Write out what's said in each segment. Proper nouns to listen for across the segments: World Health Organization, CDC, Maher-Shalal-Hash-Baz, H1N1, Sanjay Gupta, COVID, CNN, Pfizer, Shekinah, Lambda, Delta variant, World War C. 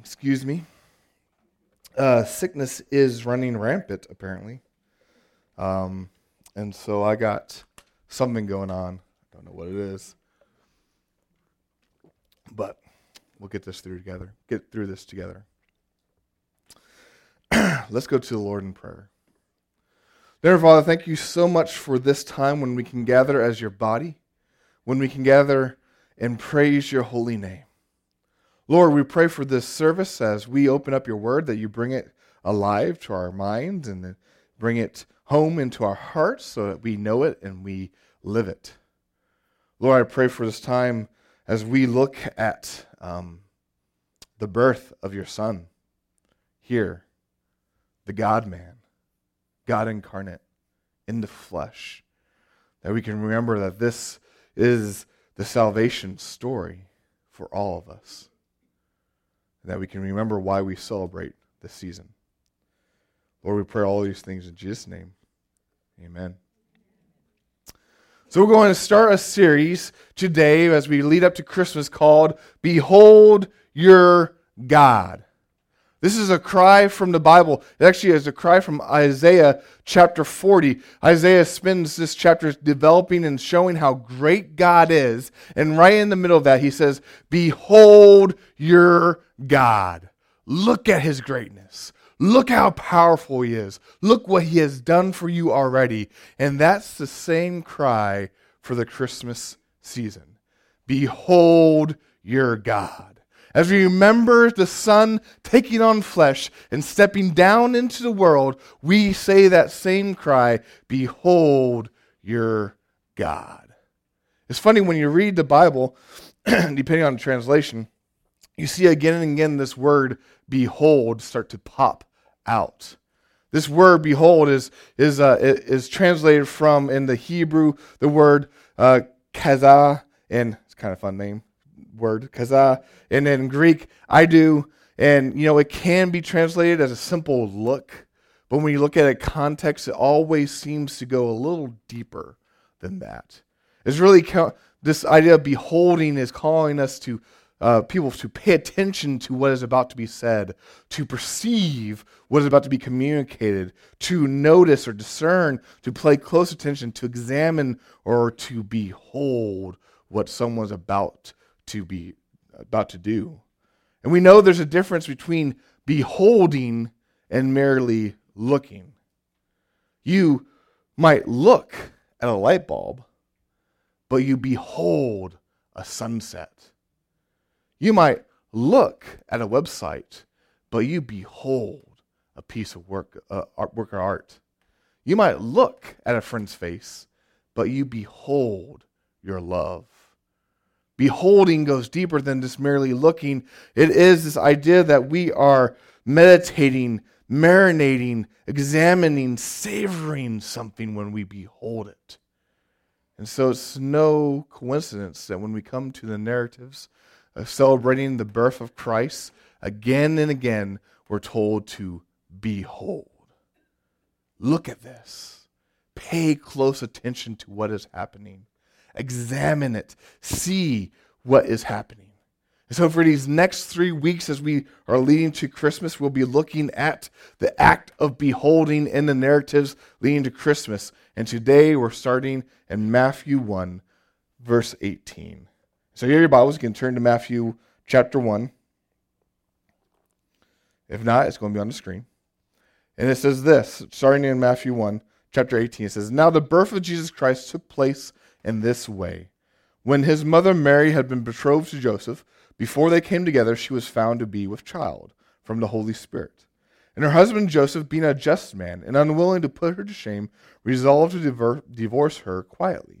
excuse me, sickness is running rampant, apparently. And so I got something going on. I don't know what it is. But we'll get this through together. Get through this together. Let's go to the Lord in prayer. Dear Father, thank you so much for this time when we can gather as your body, when we can gather and praise your holy name. Lord, we pray for this service as we open up your word, that you bring it alive to our minds and bring it home into our hearts so that we know it and we live it. Lord, I pray for this time as we look at the birth of your Son here, the God-man, God incarnate in the flesh, that we can remember that this is the salvation story for all of us, and that we can remember why we celebrate this season. Lord, we pray all these things in Jesus' name. Amen. So we're going to start a series today as we lead up to Christmas called Behold Your God. This is a cry from the Bible. It actually is a cry from Isaiah chapter 40. Isaiah spends this chapter developing and showing how great God is. And right in the middle of that, he says, Behold your God. Look at his greatness. Look how powerful he is. Look what he has done for you already. And that's the same cry for the Christmas season. Behold your God. As we remember the Son taking on flesh and stepping down into the world, we say that same cry, Behold your God. It's funny when you read the Bible, depending on the translation, you see again and again this word behold start to pop out. This word behold is translated from, in the Hebrew, the word kazah, and it's kind of a fun name, word kazah, and in Greek eidu, and you know it can be translated as a simple look, but when you look at it context, it always seems to go a little deeper than that. It's really this idea of beholding is calling us to people to pay attention to what is about to be said, to perceive what is about to be communicated, to notice or discern, to pay close attention, to examine or to behold what someone's about to do. And we know there's a difference between beholding and merely looking. You might look at a light bulb, but you behold a sunset. You might look at a website, but you behold a piece of work of art. You might look at a friend's face, but you behold your love. Beholding goes deeper than just merely looking. It is this idea that we are meditating, marinating, examining, savoring something when we behold it. And so it's no coincidence that when we come to the narratives of celebrating the birth of Christ, again and again, we're told to behold. Look at this. Pay close attention to what is happening. Examine it. See what is happening. And so for these next 3 weeks, as we are leading to Christmas, we'll be looking at the act of beholding in the narratives leading to Christmas. And today we're starting in Matthew 1, verse 18. So here are your Bibles. You can turn to Matthew chapter 1. If not, it's going to be on the screen. And it says this, starting in Matthew 1, chapter 18. It says, Now the birth of Jesus Christ took place in this way. When his mother Mary had been betrothed to Joseph, before they came together, she was found to be with child from the Holy Spirit. And her husband Joseph, being a just man and unwilling to put her to shame, resolved to divorce her quietly.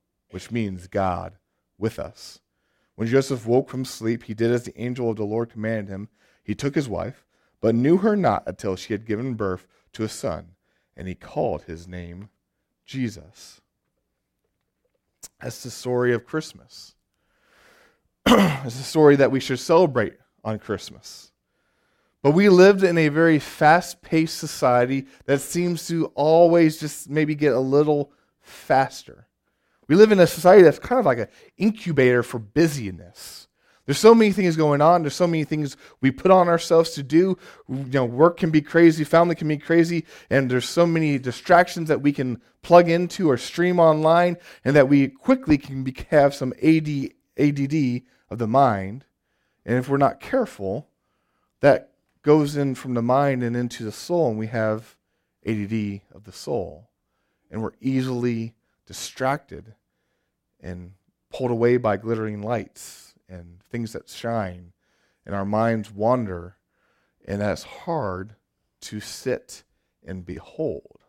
which means God with us. When Joseph woke from sleep, he did as the angel of the Lord commanded him. He He took his wife, but knew her not until she had given birth to a son, and he called his name Jesus. That's the story of Christmas. It's a story that we should celebrate on Christmas. But we lived in a very fast-paced society that seems to always just maybe get a little faster. We live in a society that's kind of like an incubator for busyness. There's so many things going on. There's so many things we put on ourselves to do. You know, work can be crazy, family can be crazy, and there's so many distractions that we can plug into or stream online, and that we quickly can have some ADD of the mind. And if we're not careful, that goes in from the mind and into the soul, and we have ADD of the soul. And we're easily distracted and pulled away by glittering lights and things that shine, and our minds wander, and that's hard to sit and behold.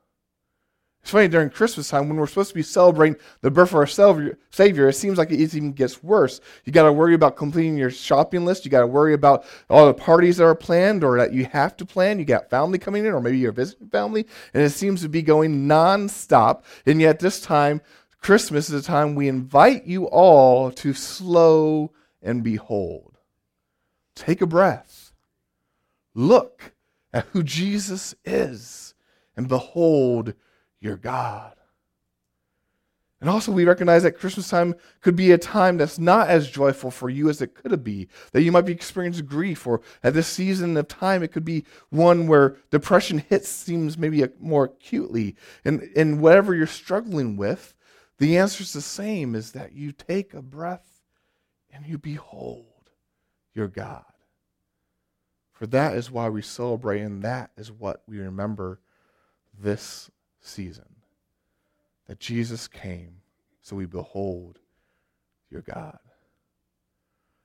It's funny, during Christmas time, when we're supposed to be celebrating the birth of our Savior, it seems like it even gets worse. You got to worry about completing your shopping list. You got to worry about all the parties that are planned or that you have to plan. You got family coming in, or maybe you're visiting family, and it seems to be going nonstop. And yet this time, Christmas is a time we invite you all to slow and behold. Take a breath. Look at who Jesus is and behold your God. And also we recognize that Christmas time could be a time that's not as joyful for you as it could be, that you might be experiencing grief, or at this season of time, it could be one where depression hits seems maybe more acutely. And whatever you're struggling with, the answer is the same, is that you take a breath and you behold your God. For that is why we celebrate, and that is what we remember this season, that Jesus came so we behold your God.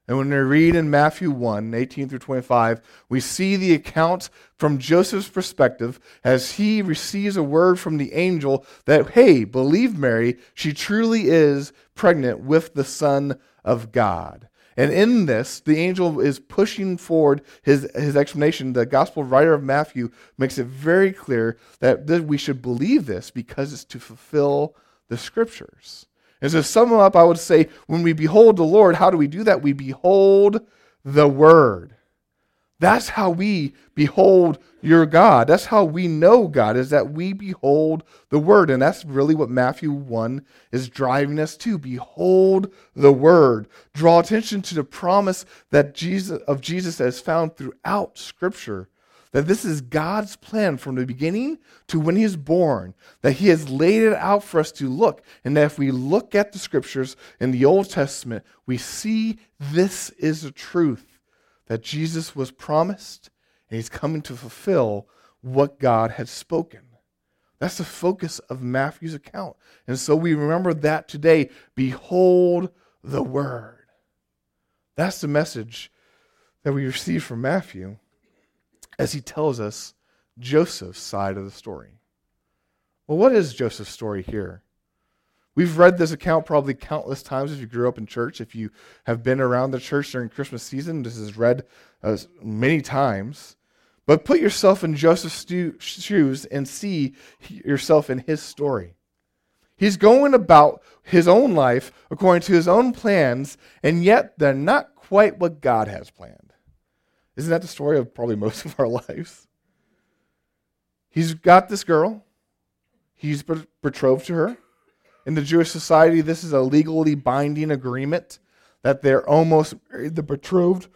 And when we read in Matthew 1, 18 through 25, we see the account from Joseph's perspective as he receives a word from the angel that, hey, believe Mary, she truly is pregnant with the Son of God. And in this, the angel is pushing forward his explanation. The gospel writer of Matthew makes it very clear that we should believe this because it's to fulfill the scriptures. And so to sum up, I would say, when we behold the Lord, how do we do that? We behold the Word. That's how we behold your God. That's how we know God, is that we behold the Word. And that's really what Matthew 1 is driving us to. Behold the Word. Draw attention to the promise that Jesus that is found throughout Scripture, that this is God's plan from the beginning to when he is born, that he has laid it out for us to look, and that if we look at the scriptures in the Old Testament, we see this is the truth, that Jesus was promised, and he's coming to fulfill what God had spoken. That's the focus of Matthew's account. And so we remember that today. Behold the Word. That's the message that we receive from Matthew, as he tells us Joseph's side of the story. Well, what is Joseph's story here? We've read this account probably countless times if you grew up in church. If you have been around the church during Christmas season, this is read many times. But put yourself in Joseph's shoes and see yourself in his story. He's going about his own life according to his own plans, and yet they're not quite what God has planned. Isn't that the story of probably most of our lives? He's got this girl. He's betrothed to her. In the Jewish society, this is a legally binding agreement that they're almost married, the betrothed.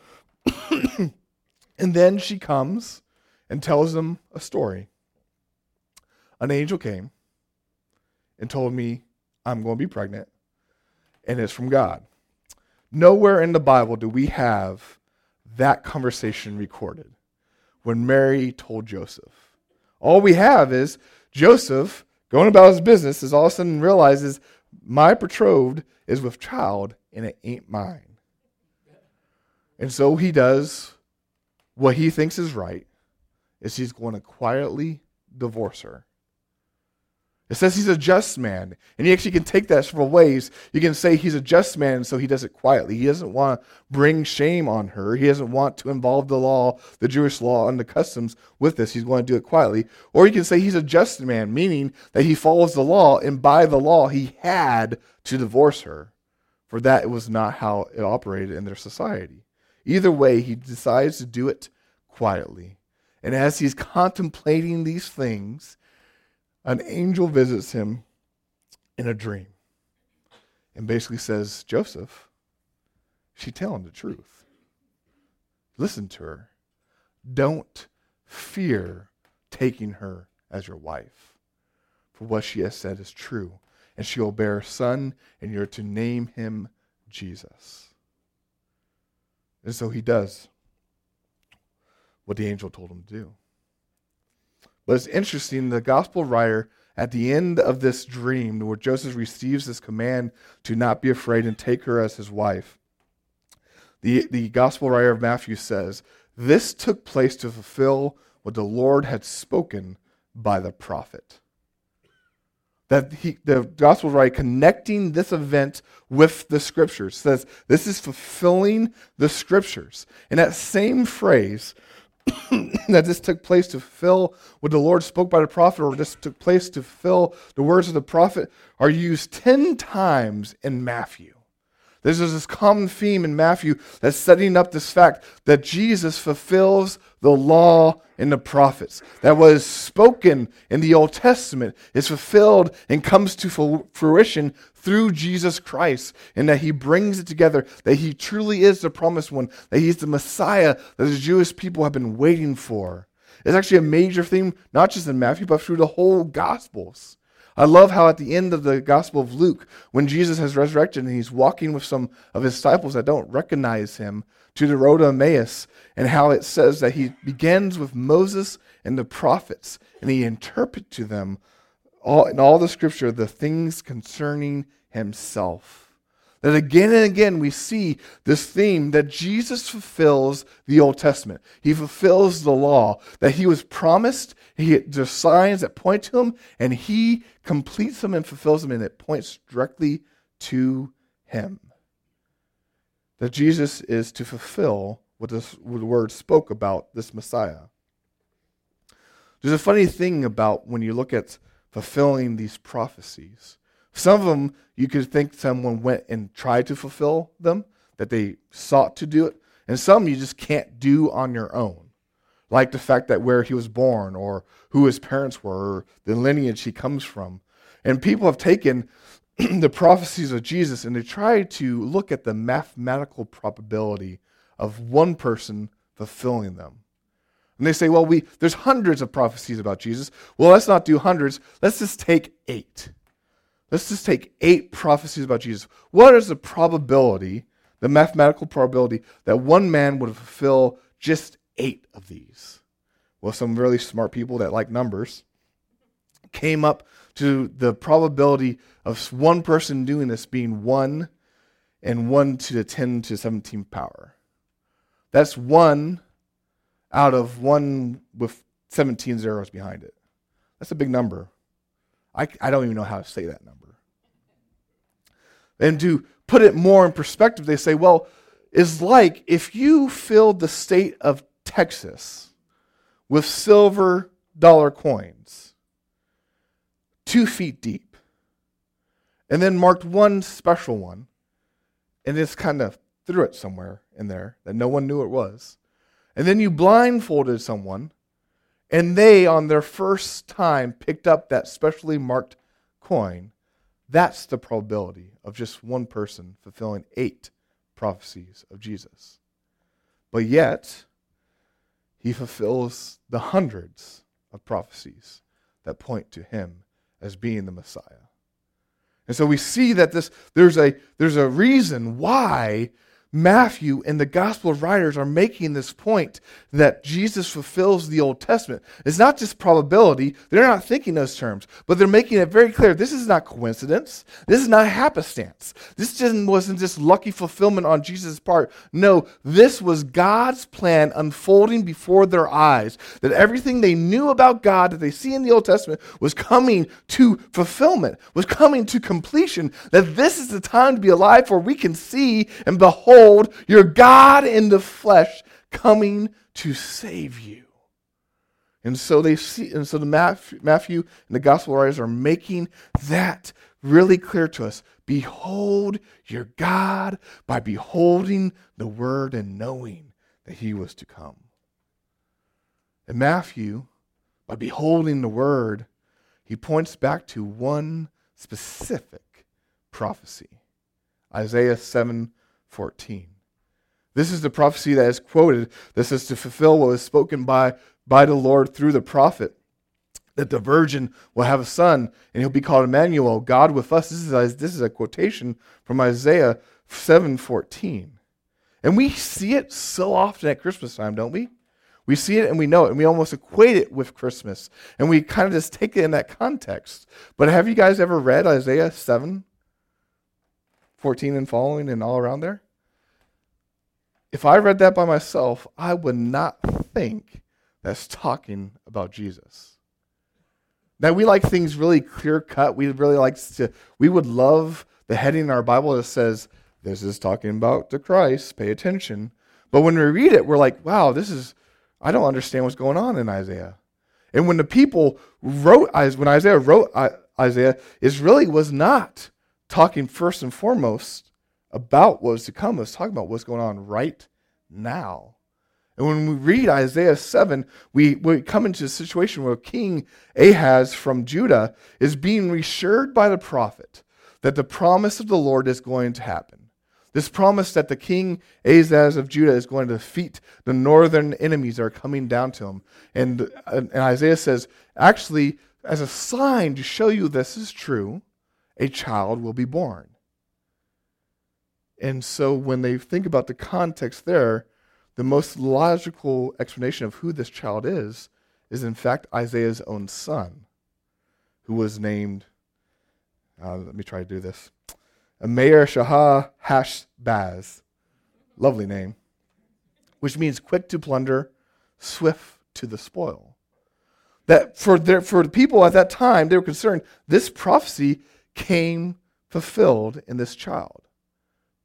And then she comes and tells them a story. An angel came and told me, I'm going to be pregnant, and it's from God. Nowhere in the Bible do we have that conversation recorded when Mary told Joseph. All we have is Joseph going about his business is all of a sudden realizes my betrothed is with child and it ain't mine. And so he does what he thinks is right, is he's going to quietly divorce her. It says he's a just man, and he actually can take that several ways. You can say he's a just man, so he does it quietly. He doesn't want to bring shame on her. He doesn't want to involve the law, the Jewish law, and the customs with this. He's going to do it quietly. Or you can say he's a just man, meaning that he follows the law, and by the law, he had to divorce her. For that was not how it operated in their society. Either way, he decides to do it quietly. And as he's contemplating these things, an angel visits him in a dream and basically says, Joseph, she's telling the truth. Listen to her. Don't fear taking her as your wife, for what she has said is true, and she will bear a son, and you're to name him Jesus. And so he does what the angel told him to do. But it's interesting, the gospel writer, at the end of this dream, where Joseph receives this command to not be afraid and take her as his wife, the gospel writer of Matthew says, this took place to fulfill what the Lord had spoken by the prophet. That the gospel writer connecting this event with the scriptures says, this is fulfilling the scriptures. And that same phrase, that this took place to fulfill what the Lord spoke by the prophet, or this took place to fulfill the words of the prophet, are used 10 times in Matthew. There's this common theme in Matthew that's setting up this fact that Jesus fulfills the law and the prophets. That what is spoken in the Old Testament is fulfilled and comes to fruition through Jesus Christ, and that he brings it together, that he truly is the promised one, that he's the Messiah that the Jewish people have been waiting for. It's actually a major theme, not just in Matthew, but through the whole Gospels. I love how at the end of the Gospel of Luke, when Jesus has resurrected and he's walking with some of his disciples that don't recognize him to the road to Emmaus, and how it says that he begins with Moses and the prophets, and he interprets to them in all the scripture the things concerning himself. That again and again we see this theme that Jesus fulfills the Old Testament. He fulfills the law that he was promised. There's signs that point to him, and he completes them and fulfills them, and it points directly to him. That Jesus is to fulfill what the word spoke about this Messiah. There's a funny thing about when you look at fulfilling these prophecies. Some of them, you could think someone went and tried to fulfill them, that they sought to do it. And some you just can't do on your own. Like the fact that where he was born, or who his parents were, or the lineage he comes from. And people have taken the prophecies of Jesus and they try to look at the mathematical probability of one person fulfilling them. And they say, well, there's hundreds of prophecies about Jesus. Well, let's not do hundreds. Let's just take 8. Let's just take 8 prophecies about Jesus. What is the probability, the mathematical probability, that one man would fulfill just 8 of these? Well, some really smart people that like numbers came up to the probability of one person doing this being 1 and 1 to the 10 to 17th power. That's 1 out of 1 with 17 zeros behind it. That's a big number. I don't even know how to say that number. And to put it more in perspective, they say, well, it's like if you filled the state of Texas with silver dollar coins 2 feet deep, and then marked one special one, and just kind of threw it somewhere in there that no one knew it was, and then you blindfolded someone, and they, on their first time, picked up that specially marked coin, that's the probability of just one person fulfilling 8 prophecies of Jesus. But yet, he fulfills the hundreds of prophecies that point to him as being the Messiah. And so we see that there's a reason why Matthew and the gospel writers are making this point that Jesus fulfills the Old Testament. It's not just probability. They're not thinking those terms, but they're making it very clear. This is not coincidence. This is not happenstance. This wasn't just lucky fulfillment on Jesus' part. No, this was God's plan unfolding before their eyes, that everything they knew about God that they see in the Old Testament was coming to fulfillment, was coming to completion, that this is the time to be alive, for we can see and behold your God in the flesh coming to save you. And so they see, and so the Matthew and the gospel writers are making that really clear to us. Behold your God by beholding the word and knowing that he was to come. And Matthew, by beholding the word, he points back to one specific prophecy, Isaiah 7:14. This is the prophecy that is quoted. This is to fulfill what was spoken by the Lord through the prophet, that the virgin will have a son, and he'll be called Emmanuel, God with us. This is a quotation from Isaiah 7:14. And we see it so often at Christmas time, don't we? We see it and we know it, and we almost equate it with Christmas, and we kind of just take it in that context. But have you guys ever read Isaiah 7:14 and following and all around there? If I read that by myself, I would not think that's talking about Jesus. Now, we like things really clear-cut. We would love the heading in our Bible that says, this is talking about the Christ, pay attention. But when we read it, we're like, wow, I don't understand what's going on in Isaiah. And when Isaiah wrote Isaiah, it really was not talking first and foremost about what was to come. It was talking about what's going on right now. And when we read Isaiah 7, we come into a situation where King Ahaz from Judah is being reassured by the prophet that the promise of the Lord is going to happen. This promise that the king Ahaz of Judah is going to defeat the northern enemies that are coming down to him. And Isaiah says, actually, as a sign to show you this is true, a child will be born. And so when they think about the context there, the most logical explanation of who this child is in fact Isaiah's own son, who was named, Maher-Shalal-Hash-Baz. Lovely name. Which means quick to plunder, swift to the spoil. That for the people at that time, they were concerned this prophecy came fulfilled in this child.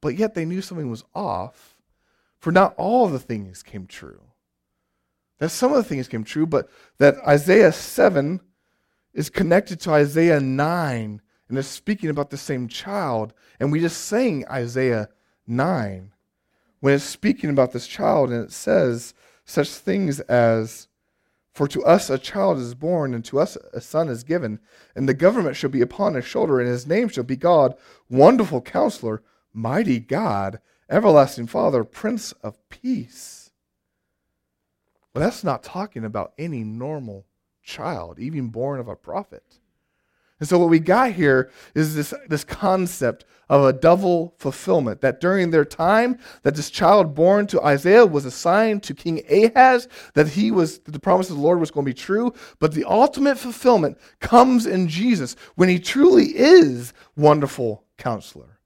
But yet they knew something was off, for not all of the things came true. That some of the things came true, but that Isaiah 7 is connected to Isaiah 9, and it's speaking about the same child, and we just sang Isaiah 9, when it's speaking about this child, and it says such things as, for to us a child is born, and to us a son is given, and the government shall be upon his shoulder, and his name shall be God, Wonderful Counselor, Mighty God, Everlasting Father, Prince of Peace. Well, that's not talking about any normal child, even born of a prophet. And so what we got here is this concept of a double fulfillment, that during their time, that this child born to Isaiah was assigned to King Ahaz, that the promise of the Lord was going to be true, but the ultimate fulfillment comes in Jesus when he truly is Wonderful Counselor,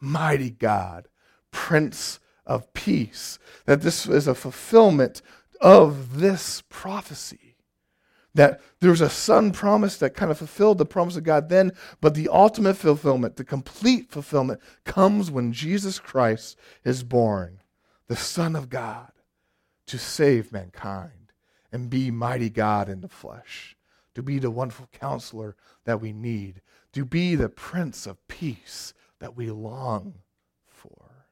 Mighty God, Prince of Peace, that this is a fulfillment of this prophecy, that there was a son promise that kind of fulfilled the promise of God then, but the ultimate fulfillment, the complete fulfillment, comes when Jesus Christ is born, the Son of God, to save mankind and be Mighty God in the flesh, to be the Wonderful Counselor that we need, to be the Prince of Peace that we long for.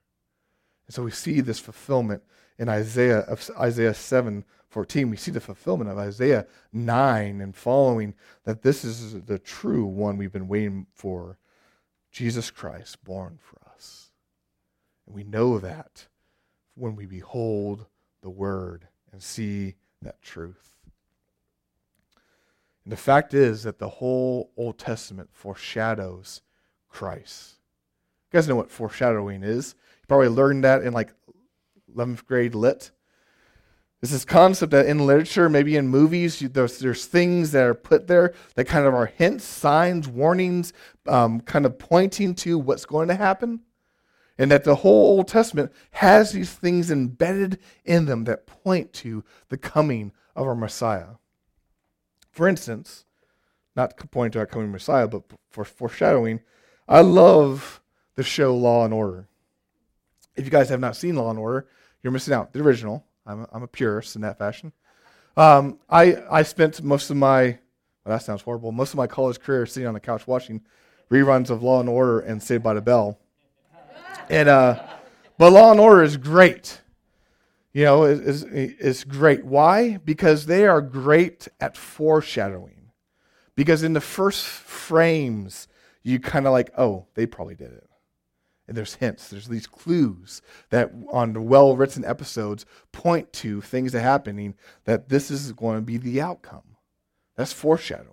And so we see this fulfillment in Isaiah 7:14. We see the fulfillment of Isaiah 9 and following, that this is the true one we've been waiting for, Jesus Christ born for us. And we know that when we behold the word and see that truth. And the fact is that the whole Old Testament foreshadows Christ. You guys know what foreshadowing is. You probably learned that in like 11th grade lit. It's this concept that in literature, maybe in movies, there's things that are put there that kind of are hints, signs, warnings, kind of pointing to what's going to happen. And that the whole Old Testament has these things embedded in them that point to the coming of our Messiah. For instance, not to point to our coming Messiah, but for foreshadowing, I love the show Law and Order. If you guys have not seen Law and Order, you're missing out. The original. I'm a purist in that fashion. I spent most of my, well, that sounds horrible, most of my college career sitting on the couch watching reruns of Law and Order and Saved by the Bell. And but Law and Order is great. You know, it's great. Why? Because they are great at foreshadowing. Because in the first frames, you kind of like, oh, they probably did it. And there's hints, there's these clues that on well-written episodes point to things that are happening, that this is going to be the outcome. That's foreshadowing.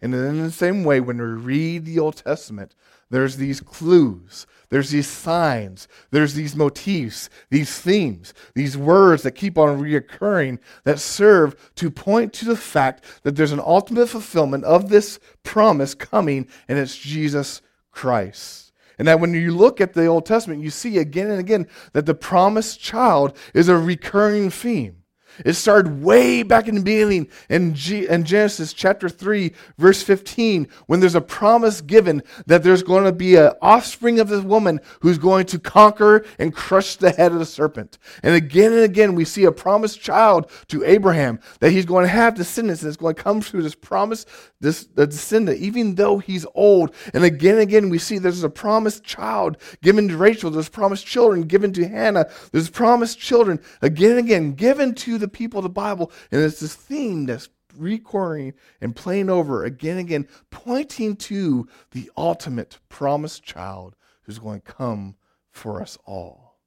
And then in the same way, when we read the Old Testament, there's these clues, there's these signs, there's these motifs, these themes, these words that keep on reoccurring that serve to point to the fact that there's an ultimate fulfillment of this promise coming, and it's Jesus Christ. And that when you look at the Old Testament, you see again and again that the promised child is a recurring theme. It started way back in the beginning in Genesis chapter 3, verse 15, when there's a promise given that there's going to be an offspring of this woman who's going to conquer and crush the head of the serpent. And again, we see a promised child to Abraham that he's going to have descendants, and it's going to come through this promise, the descendant, even though he's old. And again, we see there's a promised child given to Rachel. There's promised children given to Hannah. There's promised children, again and again, given to the people of the Bible. And it's this theme that's recurring and playing over again and again, pointing to the ultimate promised child who's going to come for us all,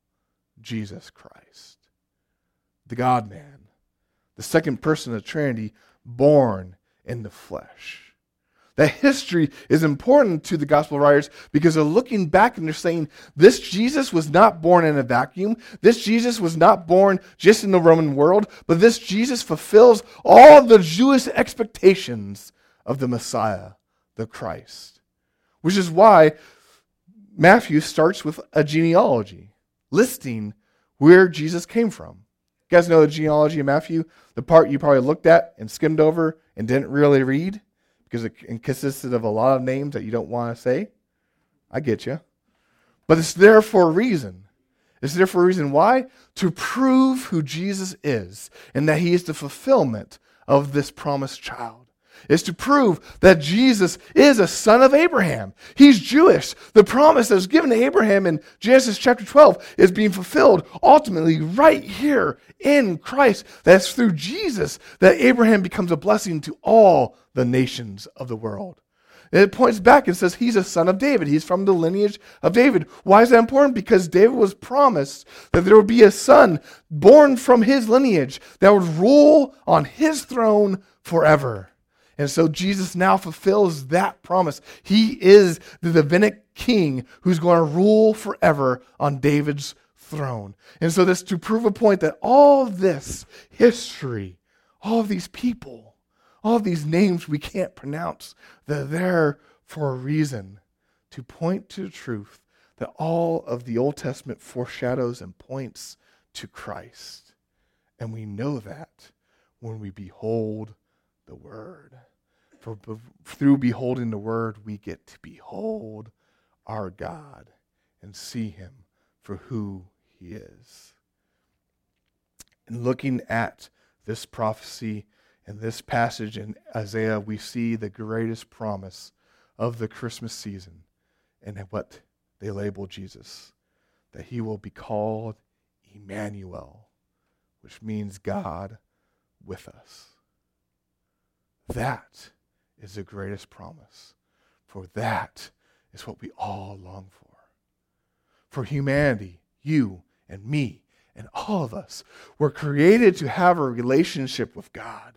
Jesus Christ, the God-man, the second person of the Trinity, born in the flesh. That history is important to the gospel writers because they're looking back and they're saying, this Jesus was not born in a vacuum. This Jesus was not born just in the Roman world, but this Jesus fulfills all the Jewish expectations of the Messiah, the Christ. Which is why Matthew starts with a genealogy, listing where Jesus came from. You guys know the genealogy of Matthew? The part you probably looked at and skimmed over and didn't really read? Because it consisted of a lot of names that you don't want to say. I get you. But it's there for a reason. It's there for a reason. Why? To prove who Jesus is and that he is the fulfillment of this promised child. It's to prove that Jesus is a son of Abraham. He's Jewish. The promise that was given to Abraham in Genesis chapter 12 is being fulfilled ultimately right here in Christ. That's through Jesus that Abraham becomes a blessing to all the nations of the world. And it points back and says he's a son of David. He's from the lineage of David. Why is that important? Because David was promised that there would be a son born from his lineage that would rule on his throne forever. And so Jesus now fulfills that promise. He is the Davidic king who's going to rule forever on David's throne. And so that's to prove a point that all this history, all of these people, all of these names we can't pronounce, they're there for a reason, to point to the truth that all of the Old Testament foreshadows and points to Christ. And we know that when we behold the Word. For through beholding the Word, we get to behold our God and see him for who he is. And looking at this prophecy and this passage in Isaiah, we see the greatest promise of the Christmas season and what they label Jesus, that he will be called Emmanuel, which means God with us. That is the greatest promise, for that is what we all long for. For humanity, you and me and all of us, were created to have a relationship with God,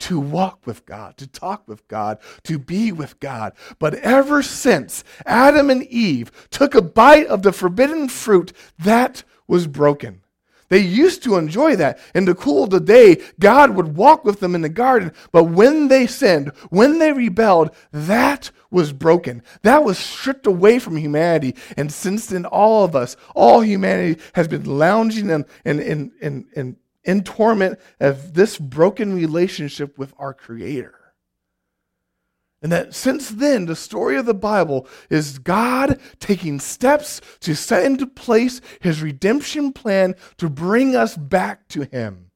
to walk with God, to talk with God, to be with God. But ever since Adam and Eve took a bite of the forbidden fruit, that was broken. They used to enjoy that. In the cool of the day, God would walk with them in the garden. But when they sinned, when they rebelled, that was broken. That was stripped away from humanity. And since then, all of us, all humanity has been lounging in torment of this broken relationship with our Creator. And that since then, the story of the Bible is God taking steps to set into place his redemption plan to bring us back to him.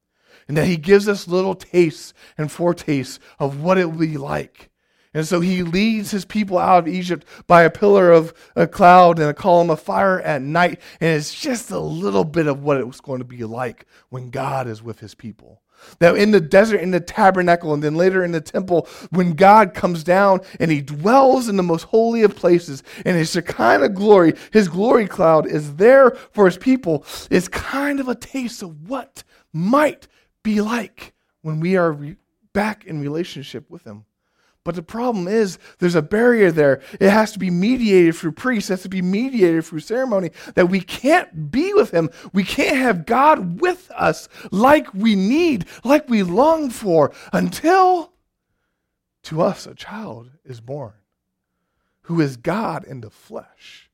And that he gives us little tastes and foretastes of what it will be like. And so he leads his people out of Egypt by a pillar of a cloud and a column of fire at night. And it's just a little bit of what it was going to be like when God is with his people. Now in the desert, in the tabernacle, and then later in the temple, when God comes down and he dwells in the most holy of places, and his Shekinah glory, his glory cloud is there for his people, is kind of a taste of what might be like when we are back in relationship with him. But the problem is there's a barrier there. It has to be mediated through priests. It has to be mediated through ceremony, that we can't be with him. We can't have God with us like we need, like we long for, until to us a child is born who is God in the flesh.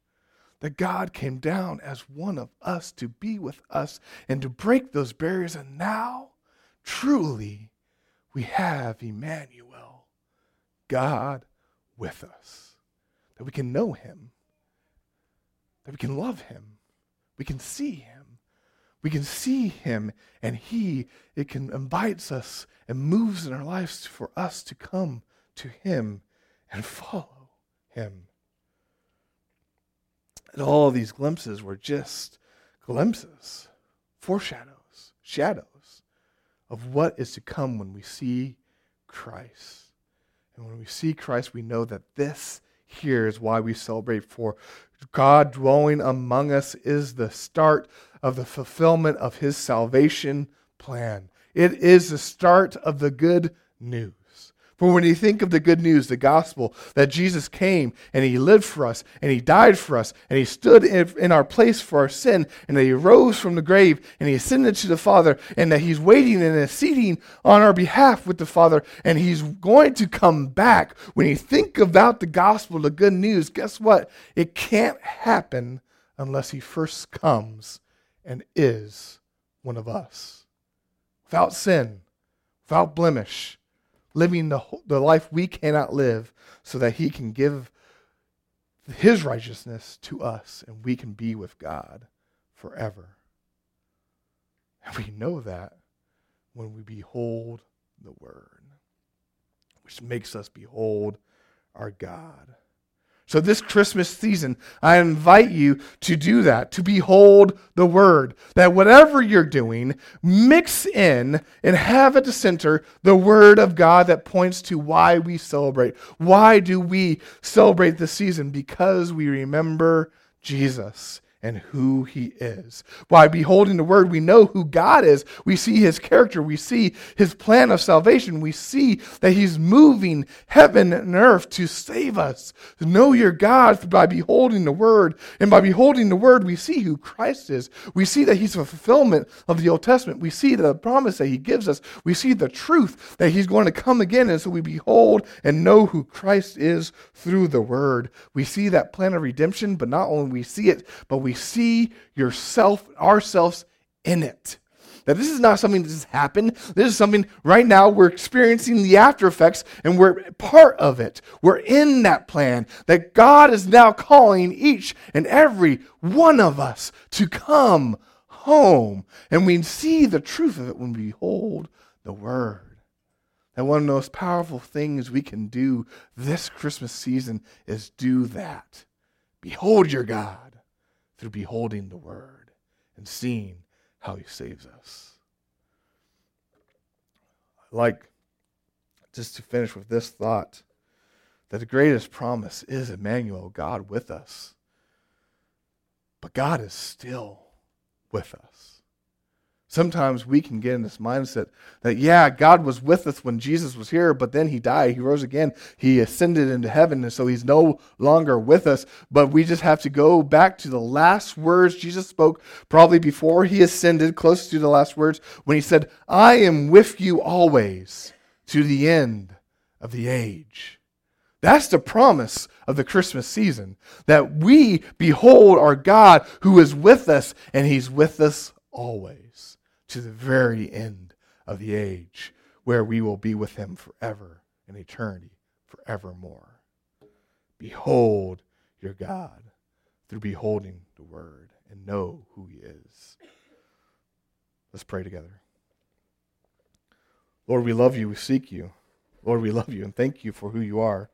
That God came down as one of us to be with us and to break those barriers. And now, truly, we have Emmanuel, God with us, that we can know him, that we can love him, we can see him, and it invites us and moves in our lives for us to come to him and follow him. And all of these glimpses were just glimpses, foreshadows, shadows of what is to come when we see Christ. And when we see Christ, we know that this here is why we celebrate, for God dwelling among us is the start of the fulfillment of his salvation plan. It is the start of the good news. For when you think of the good news, the gospel, that Jesus came and he lived for us and he died for us and he stood in our place for our sin, and that he rose from the grave and he ascended to the Father, and that he's waiting and interceding on our behalf with the Father, and he's going to come back. When you think about the gospel, the good news, guess what? It can't happen unless he first comes and is one of us. Without sin, without blemish, living the life we cannot live, so that he can give his righteousness to us and we can be with God forever. And we know that when we behold the Word, which makes us behold our God. So this Christmas season, I invite you to do that, to behold the Word. That whatever you're doing, mix in and have at the center the Word of God that points to why we celebrate. Why do we celebrate this season? Because we remember Jesus and who he is. By beholding the Word, we know who God is. We see his character. We see his plan of salvation. We see that he's moving heaven and earth to save us. To know your God by beholding the Word. And by beholding the Word, we see who Christ is. We see that he's a fulfillment of the Old Testament. We see the promise that he gives us. We see the truth that he's going to come again. And so we behold and know who Christ is through the Word. We see that plan of redemption, but not only we see it, but we see ourselves in it. That this is not something that just happened. This is something right now we're experiencing the after effects, and we're part of it. We're in that plan that God is now calling each and every one of us to come home. And we see the truth of it when we behold the Word. And one of the most powerful things we can do this Christmas season is do that. Behold your God through beholding the Word and seeing how he saves us. I like, just to finish with this thought, that the greatest promise is Emmanuel, God with us. But God is still with us. Sometimes we can get in this mindset that, yeah, God was with us when Jesus was here, but then he died, he rose again, he ascended into heaven, and so he's no longer with us. But we just have to go back to the last words Jesus spoke, probably before he ascended, close to the last words, when he said, I am with you always to the end of the age. That's the promise of the Christmas season, that we behold our God who is with us, and he's with us always to the very end of the age, where we will be with him forever in eternity, forevermore. Behold your God through beholding the Word and know who he is. Let's pray together. Lord, we love you, we seek you. Lord, we love you and thank you for who you are.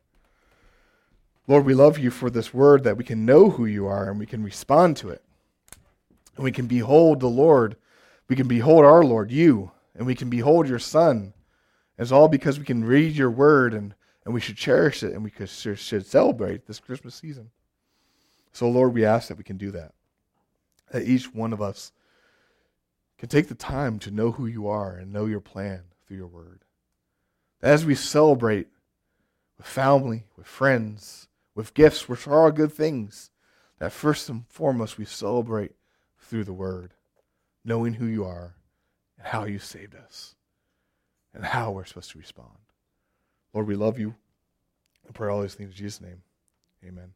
Lord, we love you for this word, that we can know who you are and we can respond to it. And we can behold the Lord. We can behold our Lord, you. And we can behold your Son. It's all because we can read your word, and we should cherish it, and we should celebrate this Christmas season. So, Lord, we ask that we can do that. That each one of us can take the time to know who you are and know your plan through your word. As we celebrate with family, with friends, with gifts, which are all good things, that first and foremost we celebrate through the Word, knowing who you are and how you saved us and how we're supposed to respond. Lord, we love you and pray all these things in Jesus' name. Amen.